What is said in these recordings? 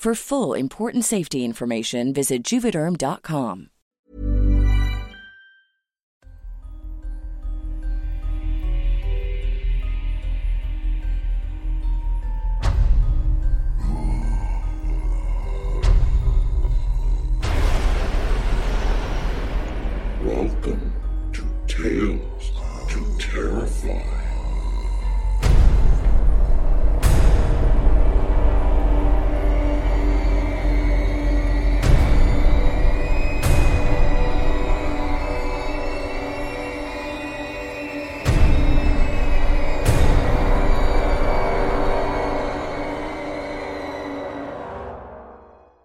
For full, important safety information, visit Juvederm.com. Welcome to Tales to Terrify.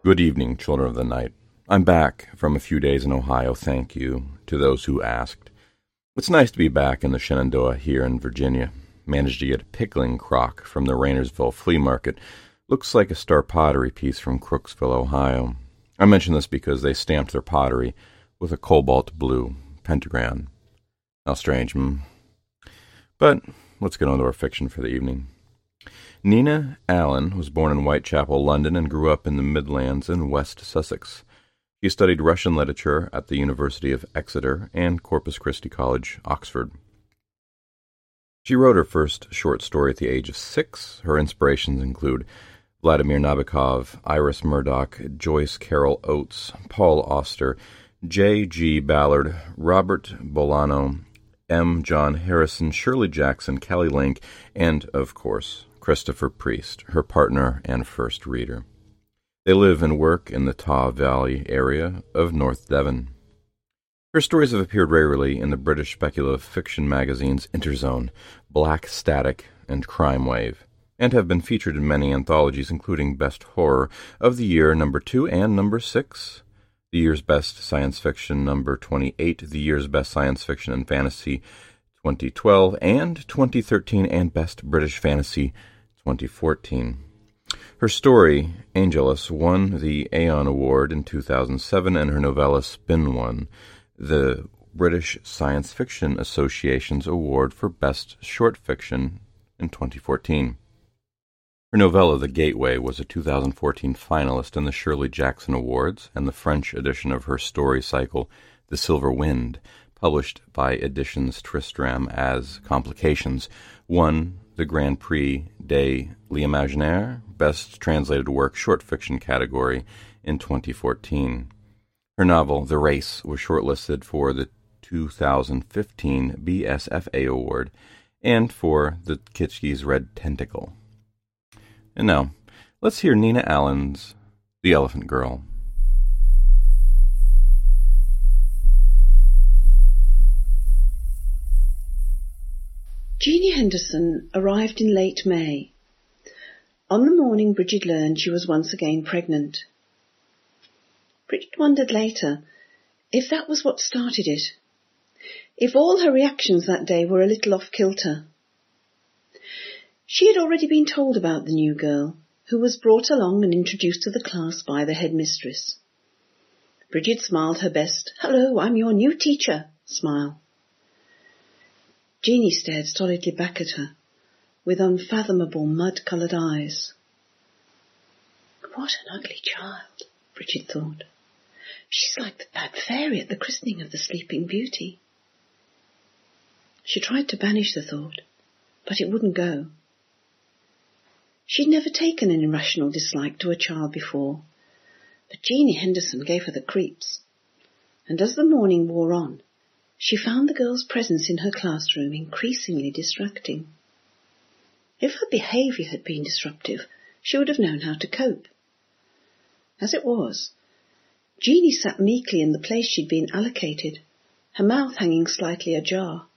Good evening, children of the night. I'm back from a few days in Ohio, thank you, to those who asked. It's nice to be back in the Shenandoah here in Virginia. Managed to get a pickling crock from the Rainersville flea market. Looks like a star pottery piece from Crooksville, Ohio. I mention this because they stamped their pottery with a cobalt blue pentagram. How strange, But let's get on to our fiction for the evening. Nina Allan was born in Whitechapel, London, and grew up in the Midlands in West Sussex. She studied Russian literature at the University of Exeter and Corpus Christi College, Oxford. She wrote her first short story at the age of 6. Her inspirations include Vladimir Nabokov, Iris Murdoch, Joyce Carol Oates, Paul Auster, J.G. Ballard, Robert Bolano, M. John Harrison, Shirley Jackson, Kelly Link, and, of course, Christopher Priest, her partner and first reader. They live and work in the Taw Valley area of North Devon. Her stories have appeared rarely in the British speculative fiction magazines Interzone, Black Static, and Crime Wave, and have been featured in many anthologies including Best Horror of the Year number 2 and number 6, The Year's Best Science Fiction number 28, The Year's Best Science Fiction and Fantasy 2012, and 2013, and Best British Fantasy 2014. Her story, Angelus, won the Aeon Award in 2007, and her novella Spin won the British Science Fiction Association's Award for Best Short Fiction in 2014. Her novella, The Gateway, was a 2014 finalist in the Shirley Jackson Awards and the French edition of her story cycle, The Silver Wind, published by Editions Tristram as Complications, won the Grand Prix de l'Imaginaire Best Translated Work Short Fiction category in 2014. Her novel, The Race, was shortlisted for the 2015 BSFA Award and for the Kitsch's Red Tentacle. And now, let's hear Nina Allan's The Elephant Girl. Jeanie Henderson arrived in late May. On the morning Bridget learned she was once again pregnant. Bridget wondered later if that was what started it, if all her reactions that day were a little off-kilter. She had already been told about the new girl, who was brought along and introduced to the class by the headmistress. Bridget smiled her best, "Hello, I'm your new teacher," smile. Jeanie stared stolidly back at her, with unfathomable mud-coloured eyes. What an ugly child, Bridget thought. She's like the bad fairy at the christening of the Sleeping Beauty. She tried to banish the thought, but it wouldn't go. She'd never taken an irrational dislike to a child before, but Jeanie Henderson gave her the creeps, and as the morning wore on, she found the girl's presence in her classroom increasingly distracting. If her behaviour had been disruptive, she would have known how to cope. As it was, Jeanie sat meekly in the place she'd been allocated, her mouth hanging slightly ajar,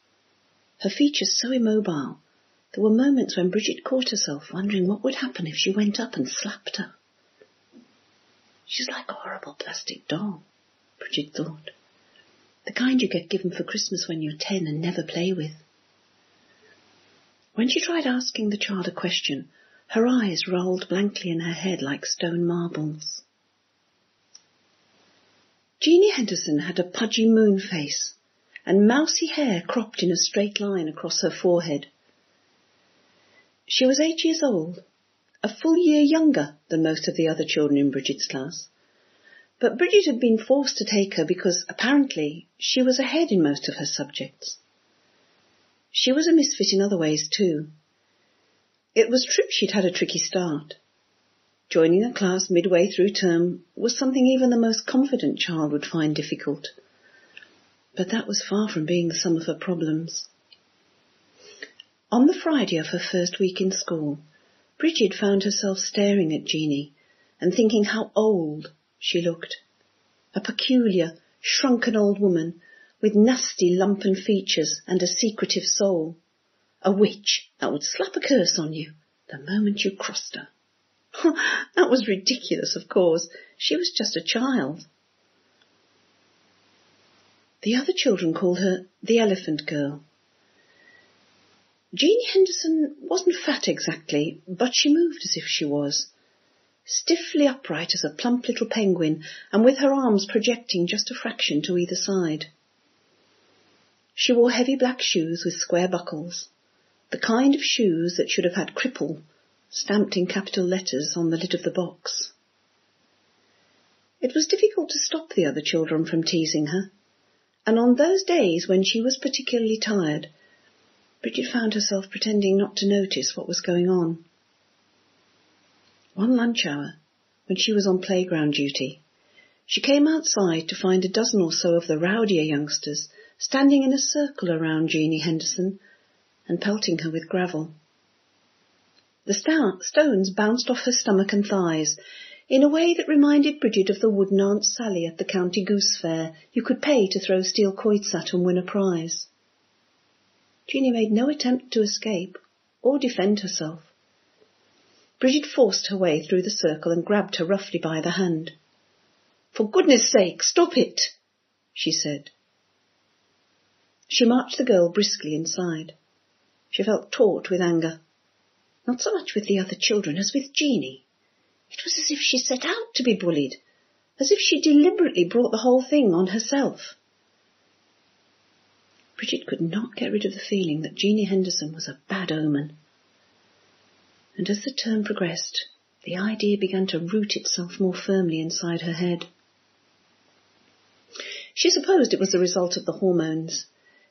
her features so immobile. There were moments when Bridget caught herself wondering what would happen if she went up and slapped her. She's like a horrible plastic doll, Bridget thought. The kind you get given for Christmas when you're 10 and never play with. When she tried asking the child a question, her eyes rolled blankly in her head like stone marbles. Jeanie Henderson had a pudgy moon face and mousy hair cropped in a straight line across her forehead. She was 8 years old, a full year younger than most of the other children in Bridget's class. But Bridget had been forced to take her because, apparently, she was ahead in most of her subjects. She was a misfit in other ways, too. It was true she'd had a tricky start. Joining a class midway through term was something even the most confident child would find difficult. But that was far from being the sum of her problems. On the Friday of her first week in school, Bridget found herself staring at Jeanie and thinking how old she looked. A peculiar, shrunken old woman with nasty, lumpen features and a secretive soul. A witch that would slap a curse on you the moment you crossed her. That was ridiculous, of course. She was just a child. The other children called her the Elephant Girl. Jeanie Henderson wasn't fat exactly, but she moved as if she was. Stiffly upright as a plump little penguin, and with her arms projecting just a fraction to either side. She wore heavy black shoes with square buckles, the kind of shoes that should have had "cripple" stamped in capital letters on the lid of the box. It was difficult to stop the other children from teasing her, and on those days when she was particularly tired, Bridget found herself pretending not to notice what was going on. One lunch hour, when she was on playground duty, she came outside to find a dozen or so of the rowdier youngsters standing in a circle around Jeanie Henderson and pelting her with gravel. The stones bounced off her stomach and thighs in a way that reminded Bridget of the wooden Aunt Sally at the County Goose Fair you could pay to throw steel quoits at and win a prize. Jeanie made no attempt to escape or defend herself. Bridget forced her way through the circle and grabbed her roughly by the hand. "For goodness sake, stop it," she said. She marched the girl briskly inside. She felt taut with anger, not so much with the other children as with Jeanie. It was as if she set out to be bullied, as if she deliberately brought the whole thing on herself. Bridget could not get rid of the feeling that Jeanie Henderson was a bad omen. And as the term progressed, the idea began to root itself more firmly inside her head. She supposed it was the result of the hormones,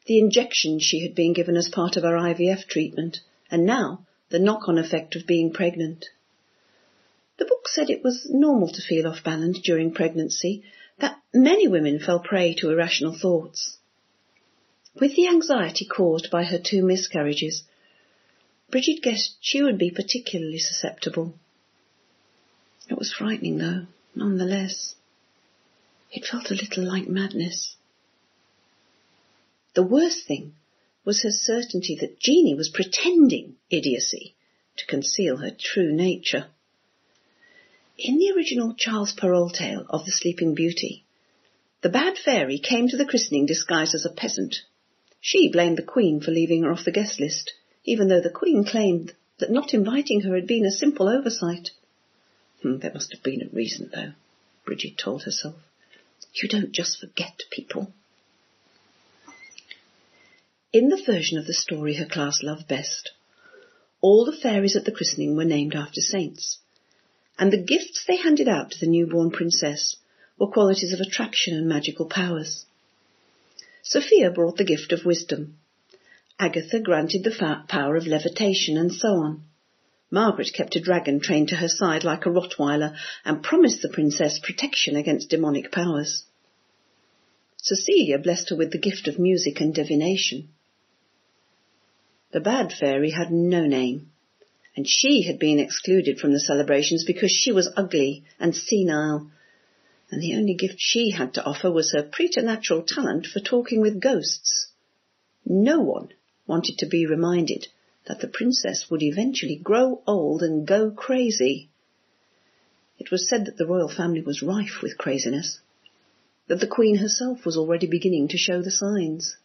the injections she had been given as part of her IVF treatment, and now the knock-on effect of being pregnant. The book said it was normal to feel off balance during pregnancy, that many women fell prey to irrational thoughts. With the anxiety caused by her two miscarriages, Bridget guessed she would be particularly susceptible. It was frightening, though, nonetheless. It felt a little like madness. The worst thing was her certainty that Jeanie was pretending idiocy to conceal her true nature. In the original Charles Perrault tale of The Sleeping Beauty, the bad fairy came to the christening disguised as a peasant. She blamed the Queen for leaving her off the guest list, even though the Queen claimed that not inviting her had been a simple oversight. There must have been a reason, though, Bridget told herself. You don't just forget people. In the version of the story her class loved best, all the fairies at the christening were named after saints, and the gifts they handed out to the newborn princess were qualities of attraction and magical powers. Sophia brought the gift of wisdom. Agatha granted the power of levitation, and so on. Margaret kept a dragon trained to her side like a Rottweiler and promised the princess protection against demonic powers. Cecilia blessed her with the gift of music and divination. The bad fairy had no name, and she had been excluded from the celebrations because she was ugly and senile, and the only gift she had to offer was her preternatural talent for talking with ghosts. No one wanted to be reminded that the princess would eventually grow old and go crazy. It was said that the royal family was rife with craziness, that the Queen herself was already beginning to show the signs.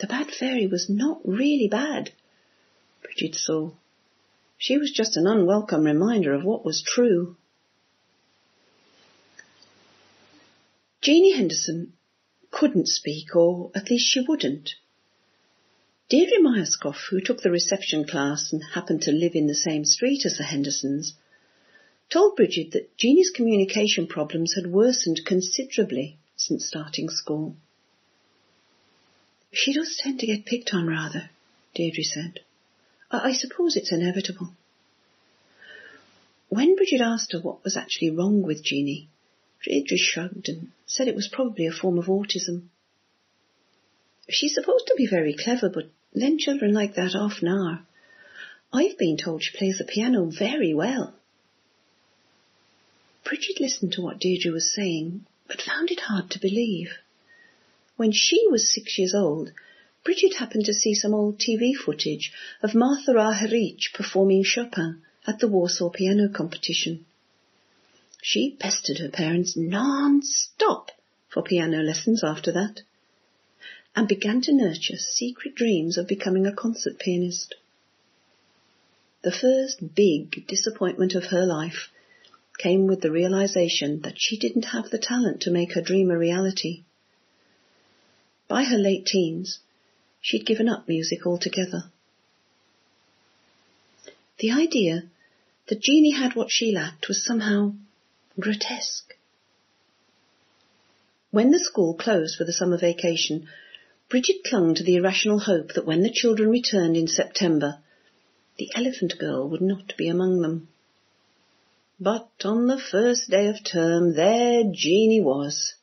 The bad fairy was not really bad, Bridget saw. She was just an unwelcome reminder of what was true. Jeanie Henderson couldn't speak, or at least she wouldn't. Deirdre Myerscough, who took the reception class and happened to live in the same street as the Hendersons, told Bridget that Jeanie's communication problems had worsened considerably since starting school. She does tend to get picked on, rather, Deirdre said. I suppose it's inevitable. When Bridget asked her what was actually wrong with Jeanie, Deirdre shrugged and said it was probably a form of autism. She's supposed to be very clever, but then children like that often are. I've been told she plays the piano very well. Bridget listened to what Deirdre was saying, but found it hard to believe. When she was 6 years old, Bridget happened to see some old TV footage of Martha A. Herisch performing Chopin at the Warsaw Piano Competition. She pestered her parents non-stop for piano lessons after that, and began to nurture secret dreams of becoming a concert pianist. The first big disappointment of her life came with the realization that she didn't have the talent to make her dream a reality. By her late teens, she'd given up music altogether. The idea that Jeanie had what she lacked was somehow grotesque. When the school closed for the summer vacation, Bridget clung to the irrational hope that when the children returned in September, the Elephant Girl would not be among them. But on the first day of term, there Jeanie was,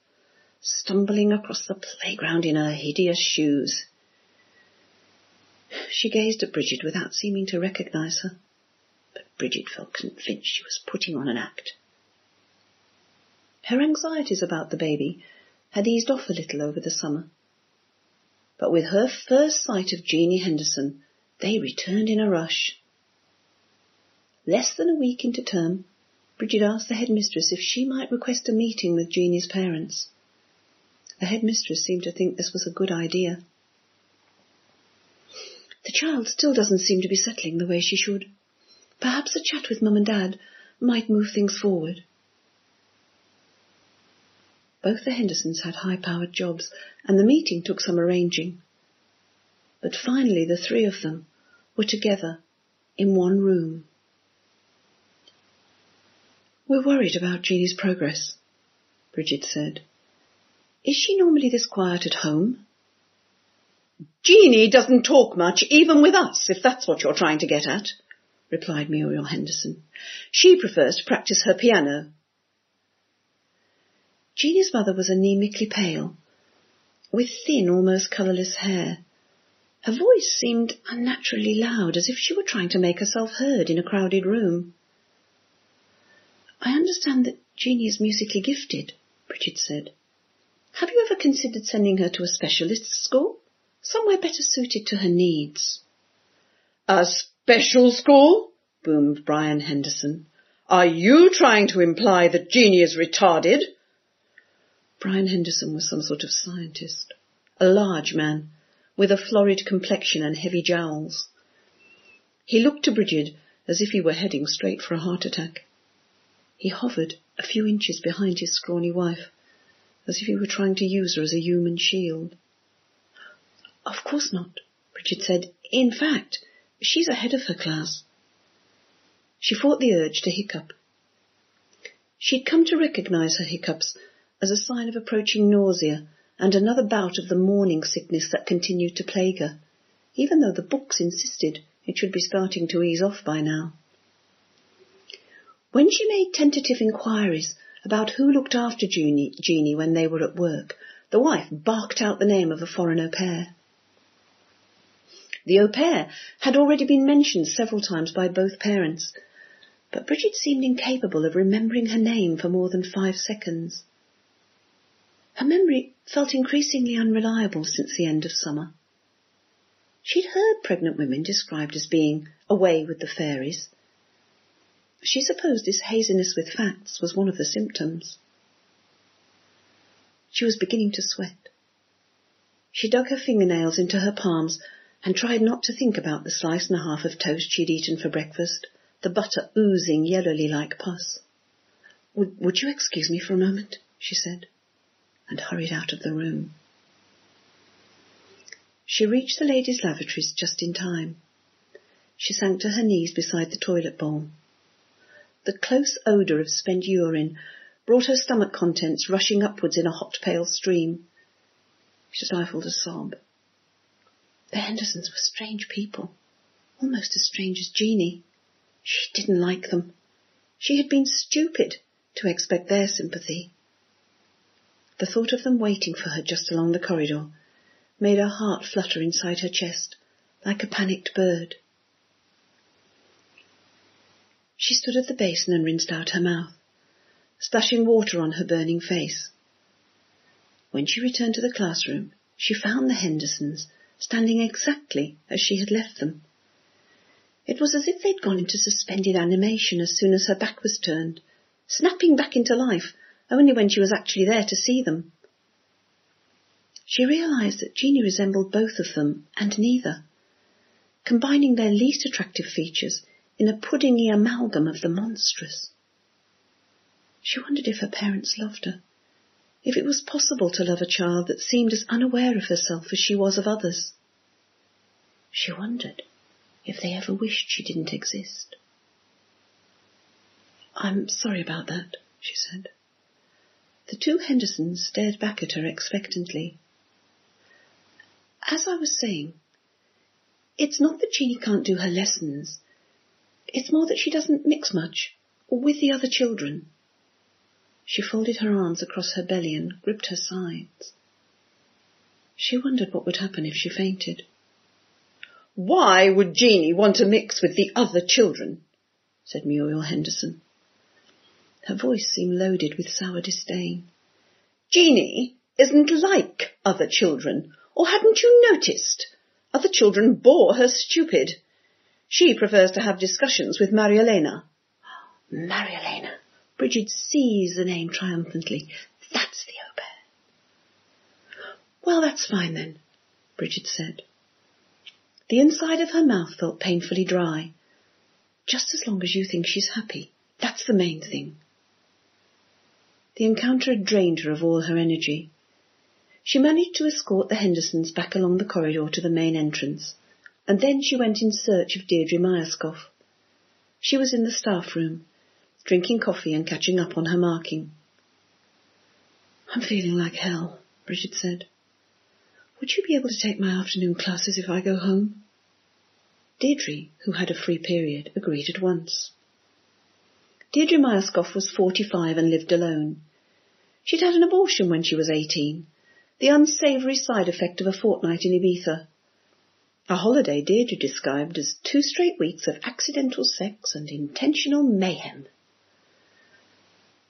stumbling across the playground in her hideous shoes. She gazed at Bridget without seeming to recognise her, but Bridget felt convinced she was putting on an act. Her anxieties about the baby had eased off a little over the summer, but with her first sight of Jeanie Henderson, they returned in a rush. Less than a week into term, Bridget asked the headmistress if she might request a meeting with Jeanie's parents. The headmistress seemed to think this was a good idea. The child still doesn't seem to be settling the way she should. Perhaps a chat with Mum and Dad might move things forward. Both the Hendersons had high-powered jobs, and the meeting took some arranging. But finally the three of them were together in one room. We're worried about Jeanie's progress, Bridget said. Is she normally this quiet at home? Jeanie doesn't talk much, even with us, if that's what you're trying to get at, replied Muriel Henderson. She prefers to practice her piano. Jeanie's mother was anemically pale, with thin, almost colourless hair. Her voice seemed unnaturally loud, as if she were trying to make herself heard in a crowded room. I understand that Jeanie is musically gifted, Bridget said. Have you ever considered sending her to a specialist school, somewhere better suited to her needs. A special school? Boomed Brian Henderson. Are you trying to imply that Jeannie is retarded? Brian Henderson was some sort of scientist, a large man, with a florid complexion and heavy jowls. He looked to Bridget as if he were heading straight for a heart attack. He hovered a few inches behind his scrawny wife, as if he were trying to use her as a human shield. Of course not, Bridget said. In fact, she's ahead of her class. She fought the urge to hiccup. She'd come to recognise her hiccups as a sign of approaching nausea and another bout of the morning sickness that continued to plague her, even though the books insisted it should be starting to ease off by now. When she made tentative inquiries about who looked after Jeannie when they were at work, the wife barked out the name of a foreign au pair. The au pair had already been mentioned several times by both parents, but Bridget seemed incapable of remembering her name for more than 5 seconds. Her memory felt increasingly unreliable since the end of summer. She'd heard pregnant women described as being away with the fairies. She supposed this haziness with facts was one of the symptoms. She was beginning to sweat. She dug her fingernails into her palms and tried not to think about the 1.5 slices of toast she'd eaten for breakfast, the butter oozing yellowly like pus. Would you excuse me for a moment, she said, and hurried out of the room. She reached the ladies' lavatories just in time. She sank to her knees beside the toilet bowl. The close odour of spent urine brought her stomach contents rushing upwards in a hot, pale stream. She stifled a sob. The Hendersons were strange people, almost as strange as Jeannie. She didn't like them. She had been stupid to expect their sympathy. The thought of them waiting for her just along the corridor made her heart flutter inside her chest like a panicked bird. She stood at the basin and rinsed out her mouth, splashing water on her burning face. When she returned to the classroom, she found the Hendersons standing exactly as she had left them. It was as if they'd gone into suspended animation as soon as her back was turned, snapping back into life only when she was actually there to see them. She realised that Jeannie resembled both of them and neither, combining their least attractive features in a puddingy amalgam of the monstrous. She wondered if her parents loved her, if it was possible to love a child that seemed as unaware of herself as she was of others. She wondered if they ever wished she didn't exist. "I'm sorry about that," she said. The two Hendersons stared back at her expectantly. "As I was saying, it's not that Jeannie can't do her lessons. It's more that she doesn't mix much, or with the other children." She folded her arms across her belly and gripped her sides. She wondered what would happen if she fainted. "Why would Jeannie want to mix with the other children?" said Muriel Henderson. Her voice seemed loaded with sour disdain. "Jeannie isn't like other children, or hadn't you noticed? Other children bore her stupid. She prefers to have discussions with Marielena." "Marielena." Bridget seized the name triumphantly. "That's the au pair." "Well, that's fine then," Bridget said. The inside of her mouth felt painfully dry. "Just as long as you think she's happy. That's the main thing." The encounter had drained her of all her energy. She managed to escort the Hendersons back along the corridor to the main entrance, and then she went in search of Deirdre Myerscough. She was in the staff room, drinking coffee and catching up on her marking. "I'm feeling like hell," Bridget said. "Would you be able to take my afternoon classes if I go home?" Deirdre, who had a free period, agreed at once. Deirdre Myerscough was 45 and lived alone. She'd had an abortion when she was 18, the unsavoury side effect of a fortnight in Ibiza. A holiday Deirdre described as 2 straight weeks of accidental sex and intentional mayhem.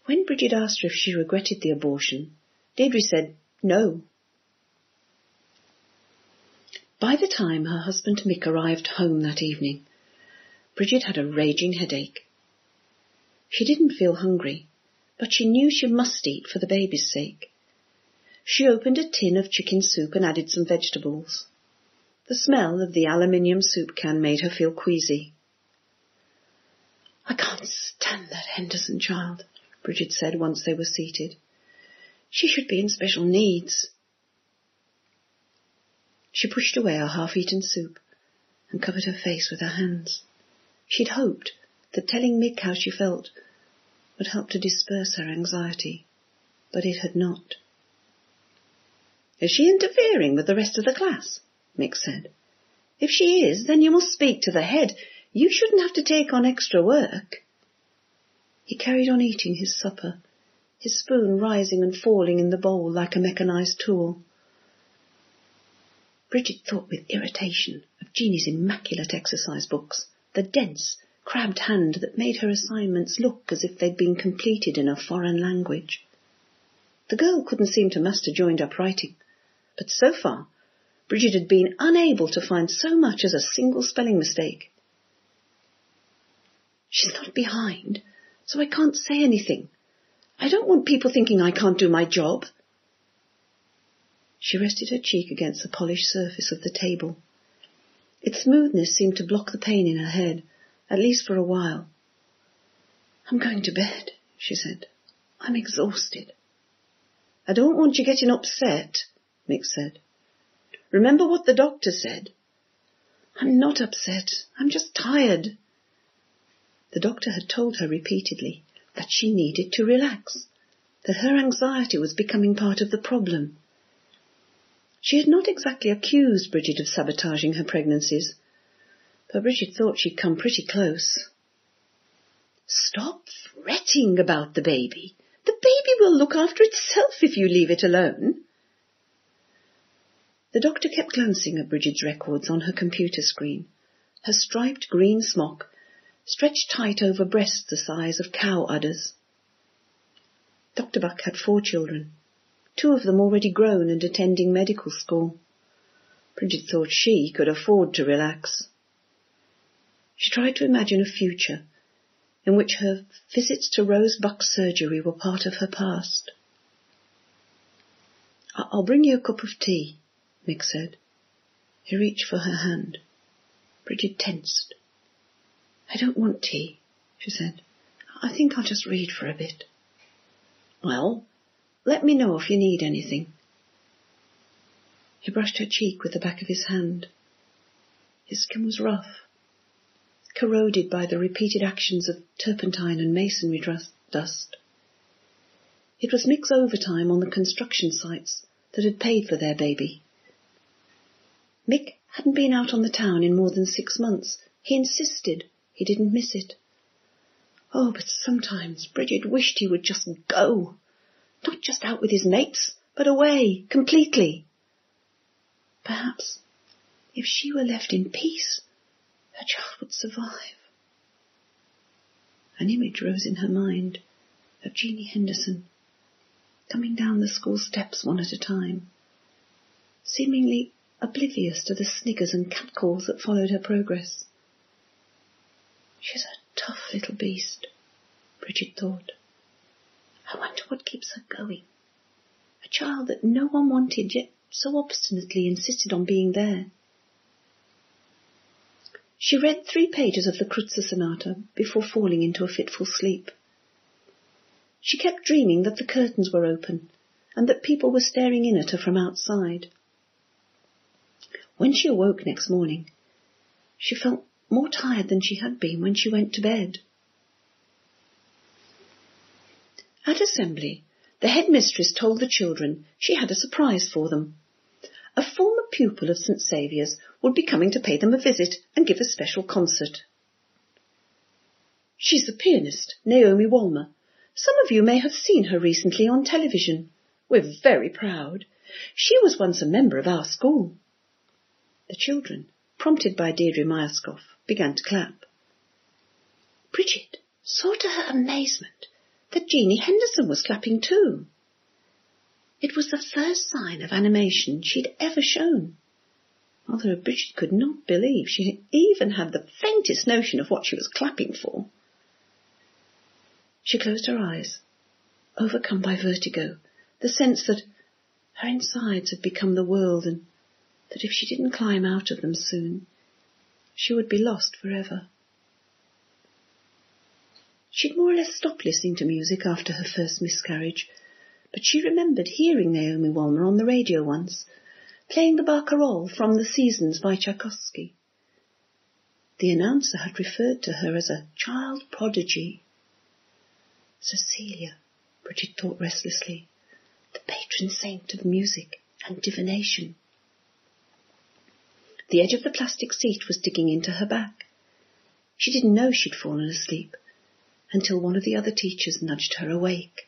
When Bridget asked her if she regretted the abortion, Deirdre said no. By the time her husband Mick arrived home that evening, Bridget had a raging headache. She didn't feel hungry, but she knew she must eat for the baby's sake. She opened a tin of chicken soup and added some vegetables. The smell of the aluminium soup can made her feel queasy. "I can't stand that Henderson child," Bridget said once they were seated. "She should be in special needs." She pushed away her half-eaten soup and covered her face with her hands. She'd hoped that telling Mick how she felt would help to disperse her anxiety, but it had not. "Is she interfering with the rest of the class?" Mick said. "If she is, then you must speak to the head. You shouldn't have to take on extra work." He carried on eating his supper, his spoon rising and falling in the bowl like a mechanized tool. Bridget thought with irritation of Jeanie's immaculate exercise books, the dense, crabbed hand that made her assignments look as if they'd been completed in a foreign language. The girl couldn't seem to master joined-up writing, but so far Bridget had been unable to find so much as a single spelling mistake. "She's not behind, so I can't say anything. I don't want people thinking I can't do my job." She rested her cheek against the polished surface of the table. Its smoothness seemed to block the pain in her head, at least for a while. "I'm going to bed," she said. "I'm exhausted." "I don't want you getting upset," Mick said. "Remember what the doctor said." "I'm not upset. I'm just tired." The doctor had told her repeatedly that she needed to relax, that her anxiety was becoming part of the problem. She had not exactly accused Bridget of sabotaging her pregnancies, but Bridget thought she'd come pretty close. "Stop fretting about the baby. The baby will look after itself if you leave it alone." The doctor kept glancing at Bridget's records on her computer screen, her striped green smock stretched tight over breasts the size of cow udders. Dr. Buck had 4 children. 2 of them already grown and attending medical school. Bridget thought she could afford to relax. She tried to imagine a future in which her visits to Rose Buck's surgery were part of her past. "I'll bring you a cup of tea," Mick said. He reached for her hand. Bridget tensed. "I don't want tea," she said. "I think I'll just read for a bit." "Well, let me know if you need anything." He brushed her cheek with the back of his hand. His skin was rough, corroded by the repeated actions of turpentine and masonry dust. It was Mick's overtime on the construction sites that had paid for their baby. Mick hadn't been out on the town in more than 6 months. He insisted he didn't miss it. Oh, but sometimes Bridget wished he would just go. Not just out with his mates, but away, completely. Perhaps, if she were left in peace, her child would survive. An image rose in her mind of Jeanie Henderson, coming down the school steps one at a time, seemingly oblivious to the sniggers and catcalls that followed her progress. "She's a tough little beast," Bridget thought. "I wonder what keeps her going. A child that no one wanted, yet so obstinately insisted on being there." She read 3 pages of the Kreutzer Sonata before falling into a fitful sleep. She kept dreaming that the curtains were open and that people were staring in at her from outside. When she awoke next morning, she felt more tired than she had been when she went to bed. At assembly, the headmistress told the children she had a surprise for them. A former pupil of St. Saviour's would be coming to pay them a visit and give a special concert. "She's the pianist, Naomi Walmer. Some of you may have seen her recently on television. We're very proud. She was once a member of our school." The children, prompted by Deirdre Myerscough, began to clap. Bridget saw to her amazement that Jeanie Henderson was clapping too. It was the first sign of animation she'd ever shown. Mother of British could not believe she even had the faintest notion of what she was clapping for. She closed her eyes, overcome by vertigo, the sense that her insides had become the world and that if she didn't climb out of them soon, she would be lost forever. She'd more or less stopped listening to music after her first miscarriage, but she remembered hearing Naomi Walmer on the radio once, playing the barcarolle from The Seasons by Tchaikovsky. The announcer had referred to her as a child prodigy. Cecilia, Bridget thought restlessly, the patron saint of music and divination. The edge of the plastic seat was digging into her back. She didn't know she'd fallen asleep until one of the other teachers nudged her awake.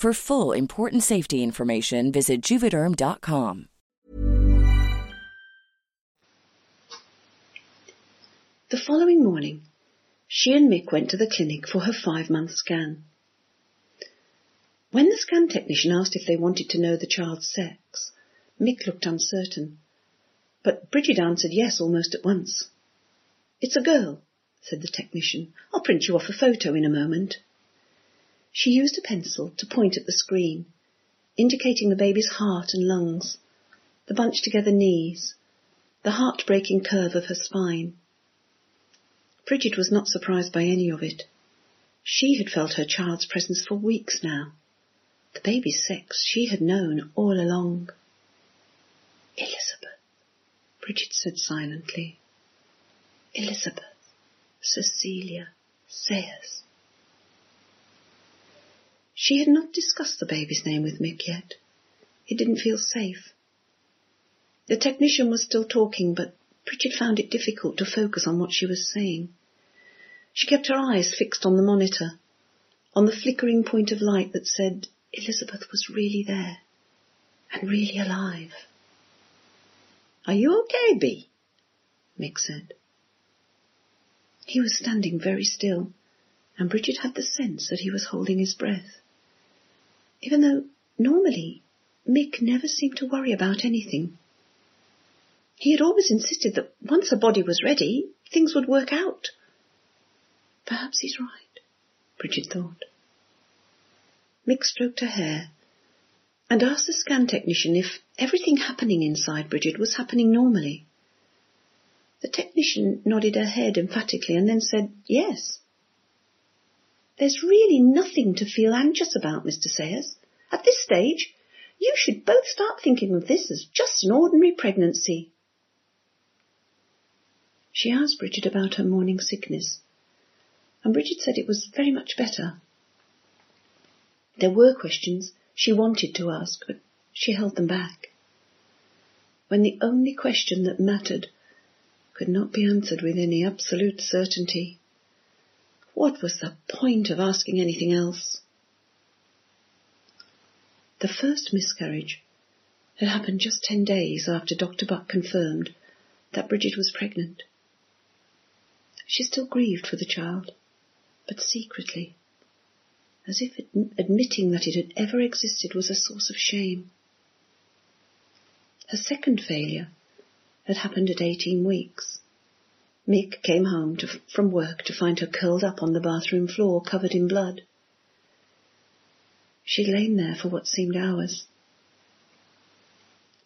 For full, important safety information, visit Juvederm.com. The following morning, she and Mick went to the clinic for her 5-month scan. When the scan technician asked if they wanted to know the child's sex, Mick looked uncertain, but Bridget answered yes almost at once. "It's a girl," said the technician. "I'll print you off a photo in a moment." She used a pencil to point at the screen, indicating the baby's heart and lungs, the bunched-together knees, the heart-breaking curve of her spine. Bridget was not surprised by any of it. She had felt her child's presence for weeks now. The baby's sex she had known all along. "Elizabeth," Bridget said silently. "Elizabeth Cecilia Sayers." She had not discussed the baby's name with Mick yet. It didn't feel safe. The technician was still talking, but Bridget found it difficult to focus on what she was saying. She kept her eyes fixed on the monitor, on the flickering point of light that said Elizabeth was really there and really alive. "Are you okay, Bee?" Mick said. He was standing very still, and Bridget had the sense that he was holding his breath, even though normally Mick never seemed to worry about anything. He had always insisted that once her body was ready, things would work out. Perhaps he's right, Bridget thought. Mick stroked her hair and asked the scan technician if everything happening inside Bridget was happening normally. The technician nodded her head emphatically and then said, "Yes. There's really nothing to feel anxious about, Mr. Sayers. At this stage, you should both start thinking of this as just an ordinary pregnancy." She asked Bridget about her morning sickness, and Bridget said it was very much better. There were questions she wanted to ask, but she held them back. When the only question that mattered could not be answered with any absolute certainty, what was the point of asking anything else? The first miscarriage had happened just 10 days after Dr. Buck confirmed that Bridget was pregnant. She still grieved for the child, but secretly, as if admitting that it had ever existed was a source of shame. Her second failure had happened at 18 weeks. Mick came home from work to find her curled up on the bathroom floor, covered in blood. She'd lain there for what seemed hours,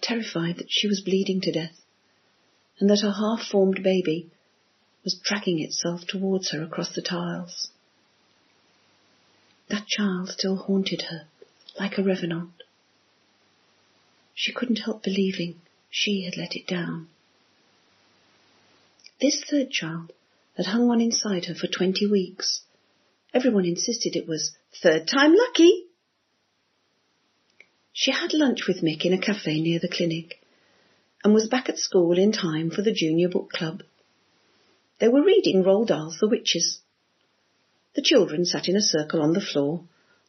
terrified that she was bleeding to death and that her half-formed baby was dragging itself towards her across the tiles. That child still haunted her like a revenant. She couldn't help believing she had let it down. This third child had hung on inside her for 20 weeks. Everyone insisted it was third time lucky. She had lunch with Mick in a cafe near the clinic and was back at school in time for the junior book club. They were reading Roald Dahl's The Witches. The children sat in a circle on the floor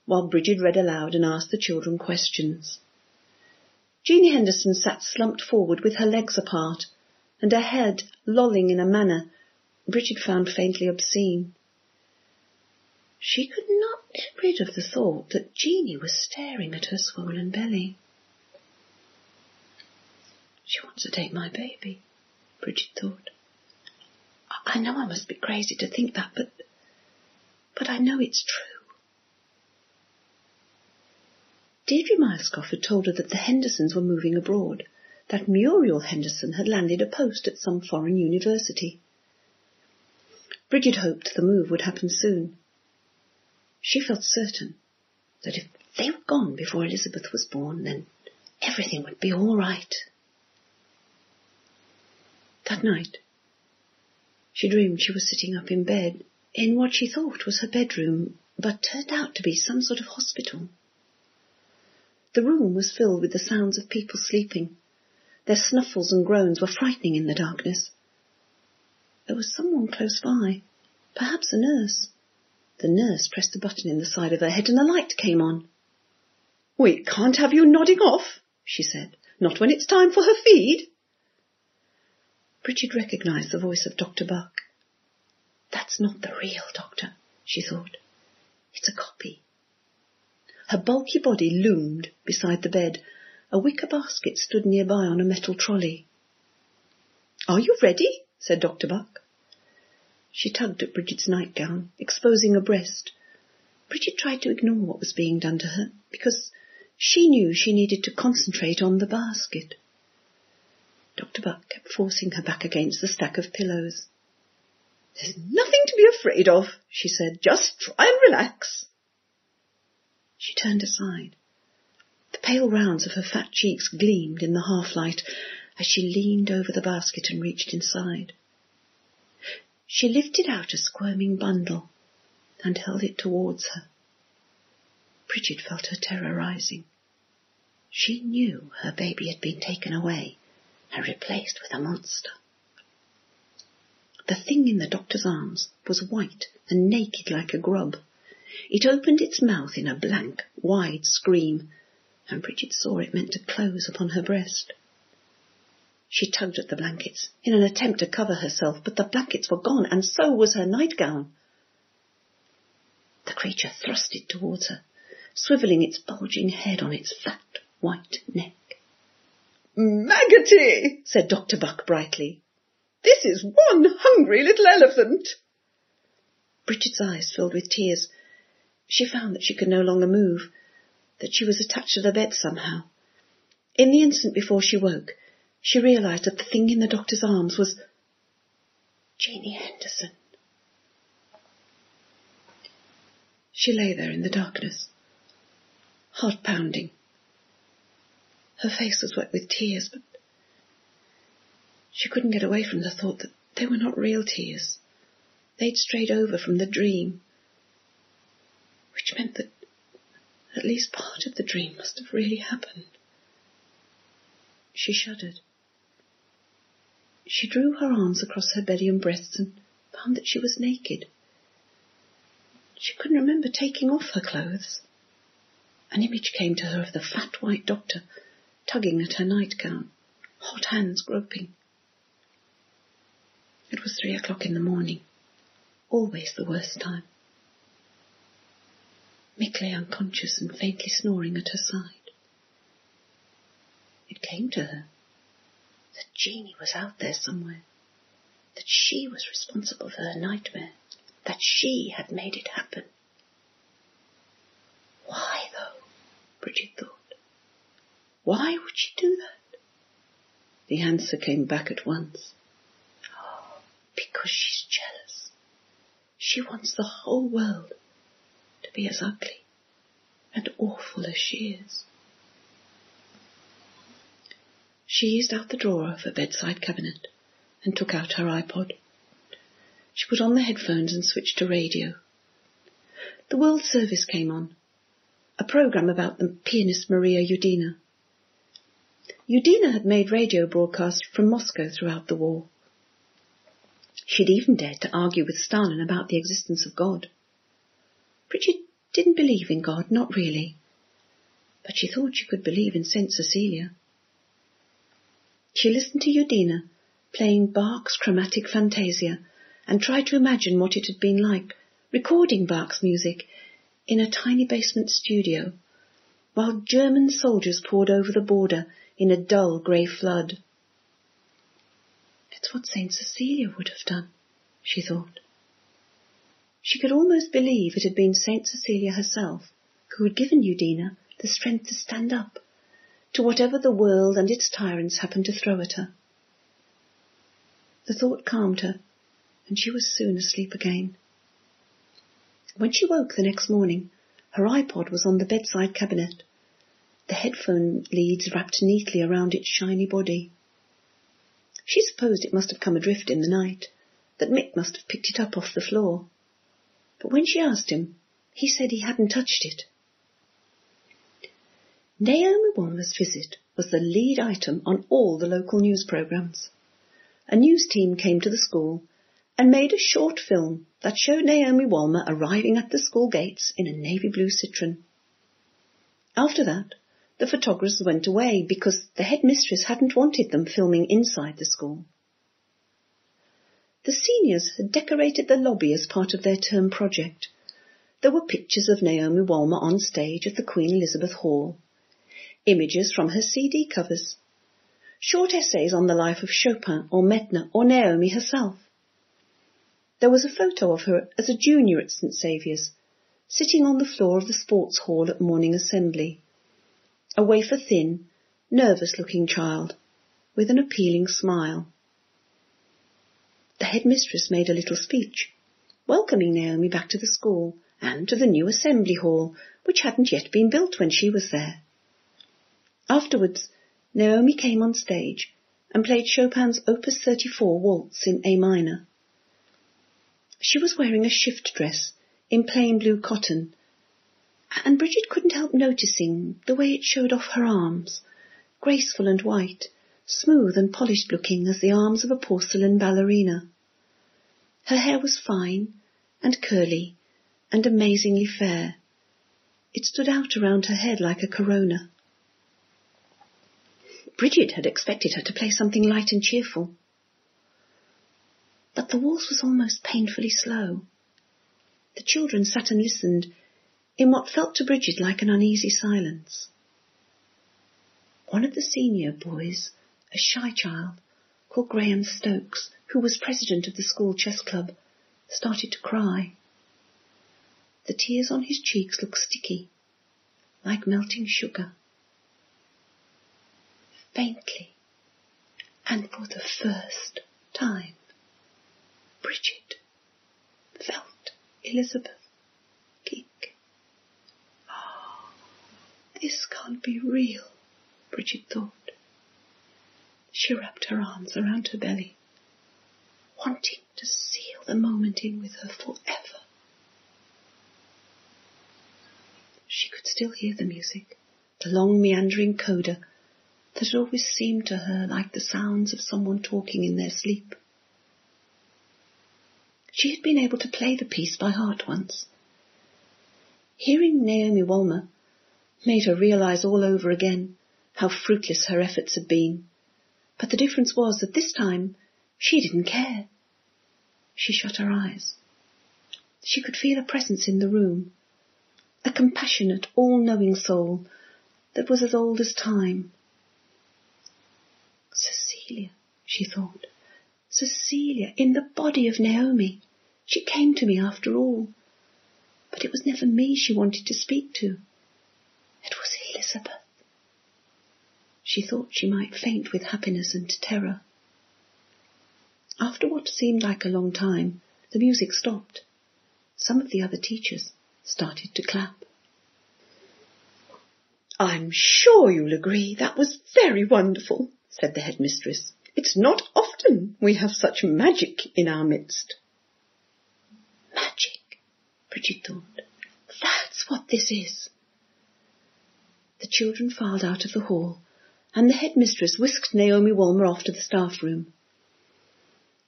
while Bridget read aloud and asked the children questions. Jeanie Henderson sat slumped forward with her legs apart and her head lolling in a manner Bridget found faintly obscene. She could not get rid of the thought that Jeanie was staring at her swollen belly. "She wants to take my baby," Bridget thought. "I know I must be crazy to think that, but I know it's true." Deirdre Milescough had told her that the Hendersons were moving abroad, that Muriel Henderson had landed a post at some foreign university. Bridget hoped the move would happen soon. She felt certain that if they were gone before Elizabeth was born, then everything would be all right. That night, she dreamed she was sitting up in bed in what she thought was her bedroom, but turned out to be some sort of hospital. The room was filled with the sounds of people sleeping. Their snuffles and groans were frightening in the darkness. There was someone close by, perhaps a nurse. The nurse pressed a button in the side of her head and the light came on. "We can't have you nodding off," she said. "Not when it's time for her feed." Bridget recognised the voice of Dr. Buck. "That's not the real doctor," she thought. "It's a copy." Her bulky body loomed beside the bed. A wicker basket stood nearby on a metal trolley. "Are you ready?" said Dr. Buck. She tugged at Bridget's nightgown, exposing a breast. Bridget tried to ignore what was being done to her, because she knew she needed to concentrate on the basket. Dr. Buck kept forcing her back against the stack of pillows. "There's nothing to be afraid of," she said. "Just try and relax." She turned aside. The pale rounds of her fat cheeks gleamed in the half-light as she leaned over the basket and reached inside. She lifted out a squirming bundle and held it towards her. Bridget felt her terror rising. She knew her baby had been taken away and replaced with a monster. The thing in the doctor's arms was white and naked like a grub. It opened its mouth in a blank, wide scream, and Bridget saw it meant to close upon her breast. She tugged at the blankets in an attempt to cover herself, but the blankets were gone, and so was her nightgown. The creature thrusted towards her, swivelling its bulging head on its fat, white neck. "Maggoty," said Dr. Buck brightly. "This is one hungry little elephant." Bridget's eyes filled with tears. She found that she could no longer move. that she was attached to the bed somehow. In the instant before she woke, she realised that the thing in the doctor's arms was Janie Henderson. She lay there in the darkness, heart pounding. Her face was wet with tears, but she couldn't get away from the thought that they were not real tears. They'd strayed over from the dream, which meant that at least part of the dream must have really happened. She shuddered. She drew her arms across her belly and breasts and found that she was naked. She couldn't remember taking off her clothes. An image came to her of the fat white doctor tugging at her nightgown, hot hands groping. It was 3:00 in the morning, always the worst time. Mick lay unconscious and faintly snoring at her side. It came to her that Jeanie was out there somewhere, that she was responsible for her nightmare, that she had made it happen. Why, though? Bridget thought. Why would she do that? The answer came back at once. Oh, because she's jealous. She wants the whole world to be as ugly and awful as she is. She eased out the drawer of her bedside cabinet and took out her iPod. She put on the headphones and switched to radio. The World Service came on, a programme about the pianist Maria Udina. Udina had made radio broadcasts from Moscow throughout the war. She'd even dared to argue with Stalin about the existence of God. Bridget didn't believe in God, not really, but she thought she could believe in St. Cecilia. She listened to Udina playing Bach's Chromatic Fantasia and tried to imagine what it had been like recording Bach's music in a tiny basement studio while German soldiers poured over the border in a dull grey flood. It's what St. Cecilia would have done, she thought. She could almost believe it had been St. Cecilia herself who had given Udina the strength to stand up to whatever the world and its tyrants happened to throw at her. The thought calmed her, and she was soon asleep again. When she woke the next morning, her iPod was on the bedside cabinet, the headphone leads wrapped neatly around its shiny body. She supposed it must have come adrift in the night, that Mick must have picked it up off the floor. But when she asked him, he said he hadn't touched it. Naomi Walmer's visit was the lead item on all the local news programmes. A news team came to the school and made a short film that showed Naomi Walmer arriving at the school gates in a navy blue Citroën. After that, the photographers went away because the headmistress hadn't wanted them filming inside the school. The seniors had decorated the lobby as part of their term project. There were pictures of Naomi Walmer on stage at the Queen Elizabeth Hall, images from her CD covers, short essays on the life of Chopin or Metner or Naomi herself. There was a photo of her as a junior at St Saviour's, sitting on the floor of the sports hall at morning assembly, a wafer-thin, nervous-looking child with an appealing smile. The headmistress made a little speech, welcoming Naomi back to the school and to the new assembly hall, which hadn't yet been built when she was there. Afterwards, Naomi came on stage and played Chopin's Opus 34 waltz in A minor. She was wearing a shift dress in plain blue cotton, and Bridget couldn't help noticing the way it showed off her arms, graceful and white, smooth and polished-looking as the arms of a porcelain ballerina. Her hair was fine and curly and amazingly fair. It stood out around her head like a corona. Bridget had expected her to play something light and cheerful, but the waltz was almost painfully slow. The children sat and listened in what felt to Bridget like an uneasy silence. One of the senior boys, a shy child called Graham Stokes, who was president of the school chess club, started to cry. The tears on his cheeks looked sticky, like melting sugar. Faintly, and for the first time, Bridget felt Elizabeth kick. Oh, this can't be real, Bridget thought. She wrapped her arms around her belly, wanting to seal the moment in with her forever. She could still hear the music, the long meandering coda that had always seemed to her like the sounds of someone talking in their sleep. She had been able to play the piece by heart once. Hearing Naomi Walmer made her realise all over again how fruitless her efforts had been, but the difference was that this time she didn't care. She shut her eyes. She could feel a presence in the room, a compassionate, all-knowing soul that was as old as time. Cecilia, she thought. Cecilia, in the body of Naomi. She came to me after all. But it was never me she wanted to speak to. It was Elizabeth. She thought she might faint with happiness and terror. After what seemed like a long time, the music stopped. Some of the other teachers started to clap. "I'm sure you'll agree that was very wonderful," said the headmistress. "It's not often we have such magic in our midst." Magic, Bridget thought. That's what this is. The children filed out of the hall, and the headmistress whisked Naomi Walmer off to the staff room.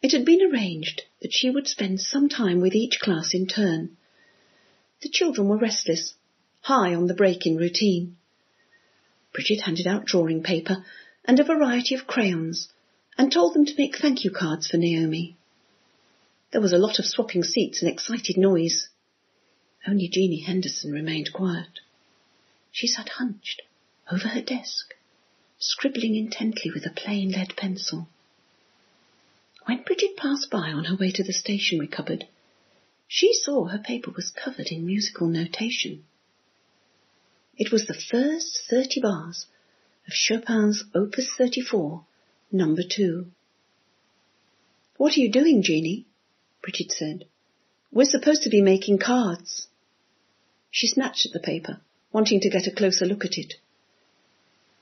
It had been arranged that she would spend some time with each class in turn. The children were restless, high on the break in routine. Bridget handed out drawing paper and a variety of crayons, and told them to make thank-you cards for Naomi. There was a lot of swapping seats and excited noise. Only Jeanie Henderson remained quiet. She sat hunched over her desk, scribbling intently with a plain lead pencil. When Bridget passed by on her way to the stationery cupboard, she saw her paper was covered in musical notation. It was the first 30 bars of Chopin's Opus 34, number 2. "What are you doing, Jeanie?" Bridget said. "We're supposed to be making cards." She snatched at the paper, wanting to get a closer look at it.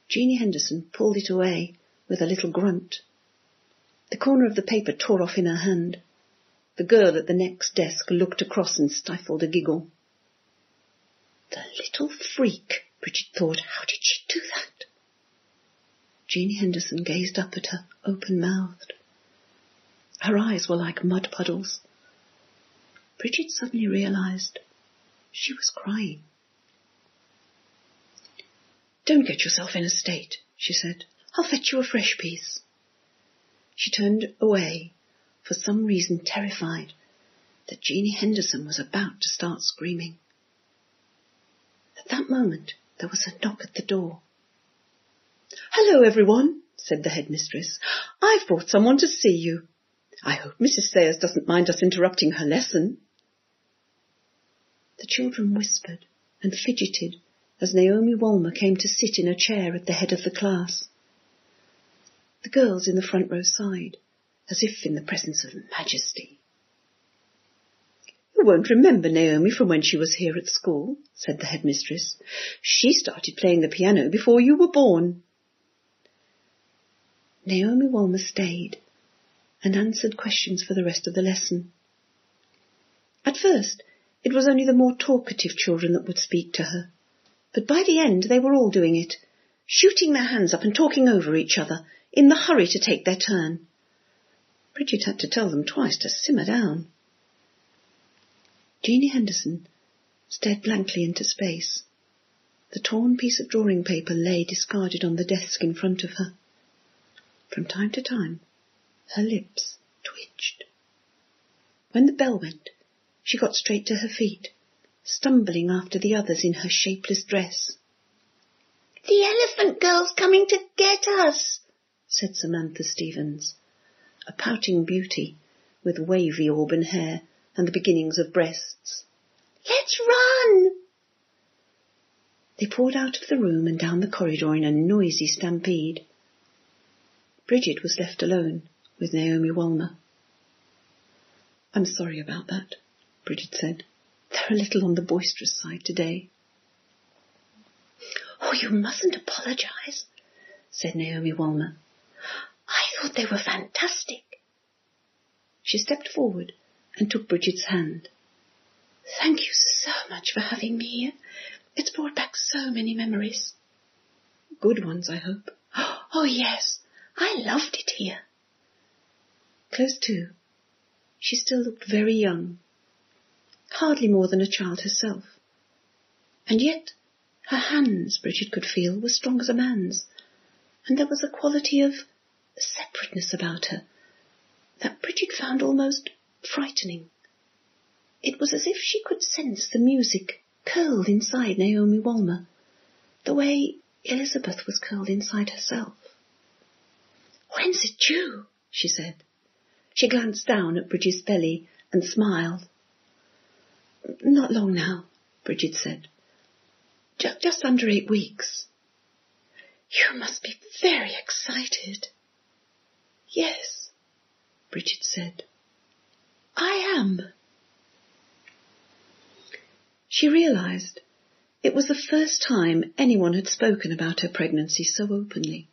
Jeanie Henderson pulled it away with a little grunt. The corner of the paper tore off in her hand. The girl at the next desk looked across and stifled a giggle. The little freak, Bridget thought. How did she do that? Jeanie Henderson gazed up at her, open-mouthed. Her eyes were like mud puddles. Bridget suddenly realised she was crying. "Don't get yourself in a state," she said. "I'll fetch you a fresh piece." She turned away, for some reason terrified that Jeanie Henderson was about to start screaming. At that moment, there was a knock at the door. "Hello, everyone," said the headmistress. "I've brought someone to see you. I hope Mrs. Sayers doesn't mind us interrupting her lesson." The children whispered and fidgeted as Naomi Walmer came to sit in a chair at the head of the class. The girls in the front row sighed, as if in the presence of majesty. "You won't remember Naomi from when she was here at school," said the headmistress. "She started playing the piano before you were born." Naomi Walmer stayed and answered questions for the rest of the lesson. At first, it was only the more talkative children that would speak to her, but by the end they were all doing it, shooting their hands up and talking over each other, in the hurry to take their turn. Bridget had to tell them twice to simmer down. Jeanie Henderson stared blankly into space. The torn piece of drawing paper lay discarded on the desk in front of her. From time to time, her lips twitched. When the bell went, she got straight to her feet, stumbling after the others in her shapeless dress. "The Elephant Girl's coming to get us," said Samantha Stevens, a pouting beauty with wavy auburn hair and the beginnings of breasts. "Let's run!" They poured out of the room and down the corridor in a noisy stampede. Bridget was left alone with Naomi Walmer. "I'm sorry about that," Bridget said. "They're a little on the boisterous side today." "Oh, you mustn't apologise," said Naomi Walmer. "I thought they were fantastic." She stepped forward and took Bridget's hand. "Thank you so much for having me here. It's brought back so many memories." "Good ones, I hope." "Oh, yes. I loved it here." Close to, she still looked very young, hardly more than a child herself. And yet her hands, Bridget could feel, were strong as a man's, and there was a quality of separateness about her that Bridget found almost frightening. It was as if she could sense the music curled inside Naomi Walmer, the way Elizabeth was curled inside herself. "When's it due?" she said. She glanced down at Bridget's belly and smiled. "Not long now," Bridget said. Just under 8 weeks. "You must be very excited." "Yes," Bridget said. "I am." She realised it was the first time anyone had spoken about her pregnancy so openly.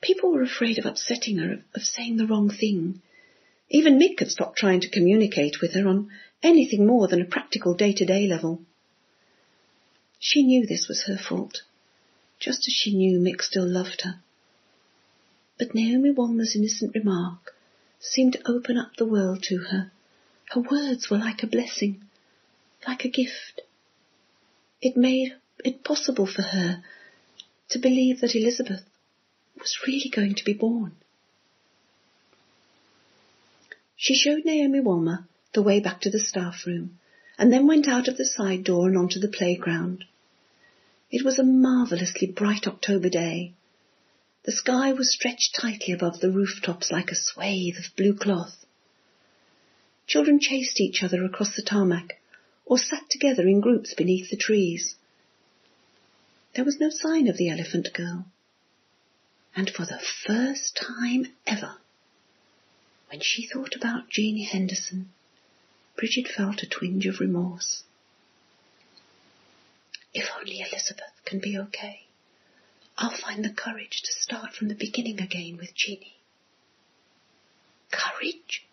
People were afraid of upsetting her, of saying the wrong thing. Even Mick had stopped trying to communicate with her on anything more than a practical day-to-day level. She knew this was her fault, just as she knew Mick still loved her. But Naomi Walmer's innocent remark seemed to open up the world to her. Her words were like a blessing, like a gift. It made it possible for her to believe that Elizabeth was really going to be born. She showed Naomi Walmer the way back to the staff room and then went out of the side door and onto the playground. It was a marvellously bright October day. The sky was stretched tightly above the rooftops like a swathe of blue cloth. Children chased each other across the tarmac or sat together in groups beneath the trees. There was no sign of the Elephant Girl. And for the first time ever, when she thought about Jeanie Henderson, Bridget felt a twinge of remorse. If only Elizabeth can be okay, I'll find the courage to start from the beginning again with Jeanie. Courage?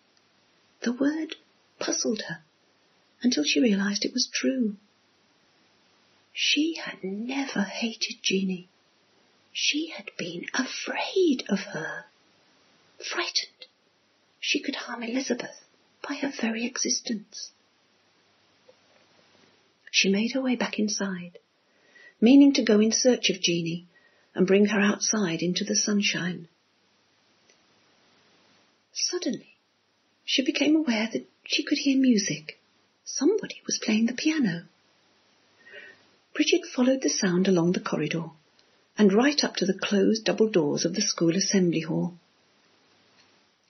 The word puzzled her until she realised it was true. She had never hated Jeanie. She had been afraid of her. Frightened, she could harm Elizabeth by her very existence. She made her way back inside, meaning to go in search of Jeanie and bring her outside into the sunshine. Suddenly, she became aware that she could hear music. Somebody was playing the piano. Bridget followed the sound along the corridor and right up to the closed double doors of the school assembly hall.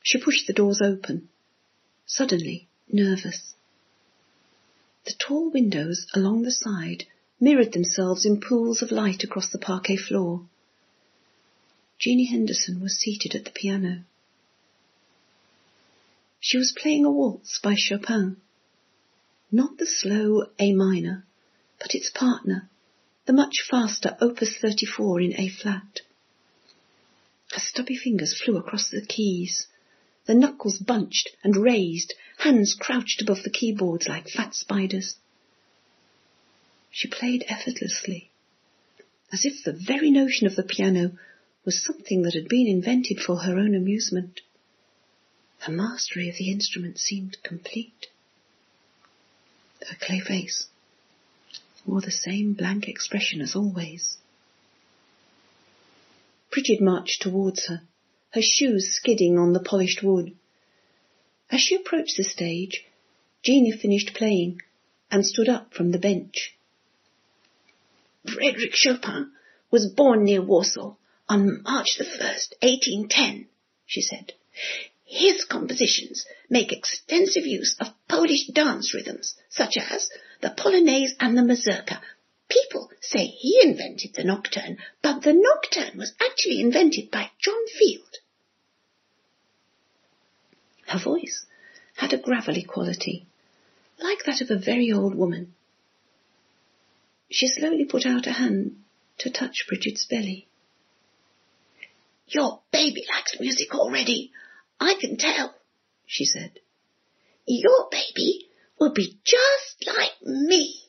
She pushed the doors open, suddenly nervous. The tall windows along the side mirrored themselves in pools of light across the parquet floor. Jeanie Henderson was seated at the piano. She was playing a waltz by Chopin, not the slow A minor, but its partner, the much faster Opus 34 in A-flat. Her stubby fingers flew across the keys, the knuckles bunched and raised, hands crouched above the keyboards like fat spiders. She played effortlessly, as if the very notion of the piano was something that had been invented for her own amusement. Her mastery of the instrument seemed complete. Her clay face wore the same blank expression as always. Bridget marched towards her, her shoes skidding on the polished wood. As she approached the stage, Jeanie finished playing and stood up from the bench. Frédéric Chopin was born near Warsaw on March the 1st, 1810, she said. His compositions make extensive use of Polish dance rhythms, such as the Polonaise and the Mazurka, People say he invented the nocturne, but the nocturne was actually invented by John Field. Her voice had a gravelly quality, like that of a very old woman. She slowly put out a hand to touch Bridget's belly. "Your baby likes music already, I can tell," she said. "Your baby will be just like me."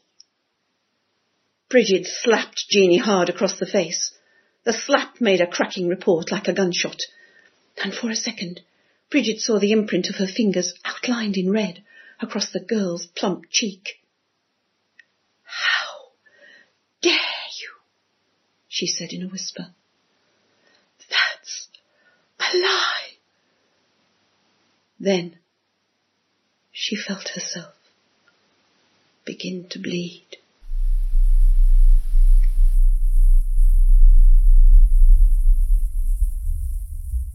Bridget slapped Jeanie hard across the face. The slap made a cracking report like a gunshot, and for a second Bridget saw the imprint of her fingers outlined in red across the girl's plump cheek. "How dare you," she said in a whisper. "That's a lie." Then she felt herself begin to bleed.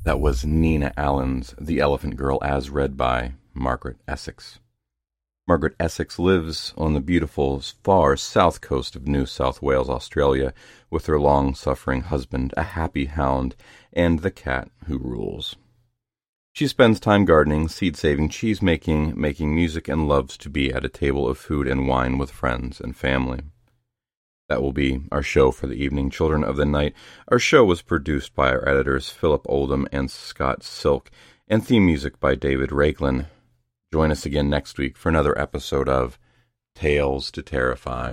That was Nina Allan's The Elephant Girl, as read by Margaret Essex. Margaret Essex lives on the beautiful far south coast of New South Wales, Australia, with her long-suffering husband, a happy hound, and the cat who rules. She spends time gardening, seed-saving, cheese-making, making music, and loves to be at a table of food and wine with friends and family. That will be our show for the evening, Children of the Night. Our show was produced by our editors Philip Oldham and Scott Silk, and theme music by David Raiklin. Join us again next week for another episode of Tales to Terrify.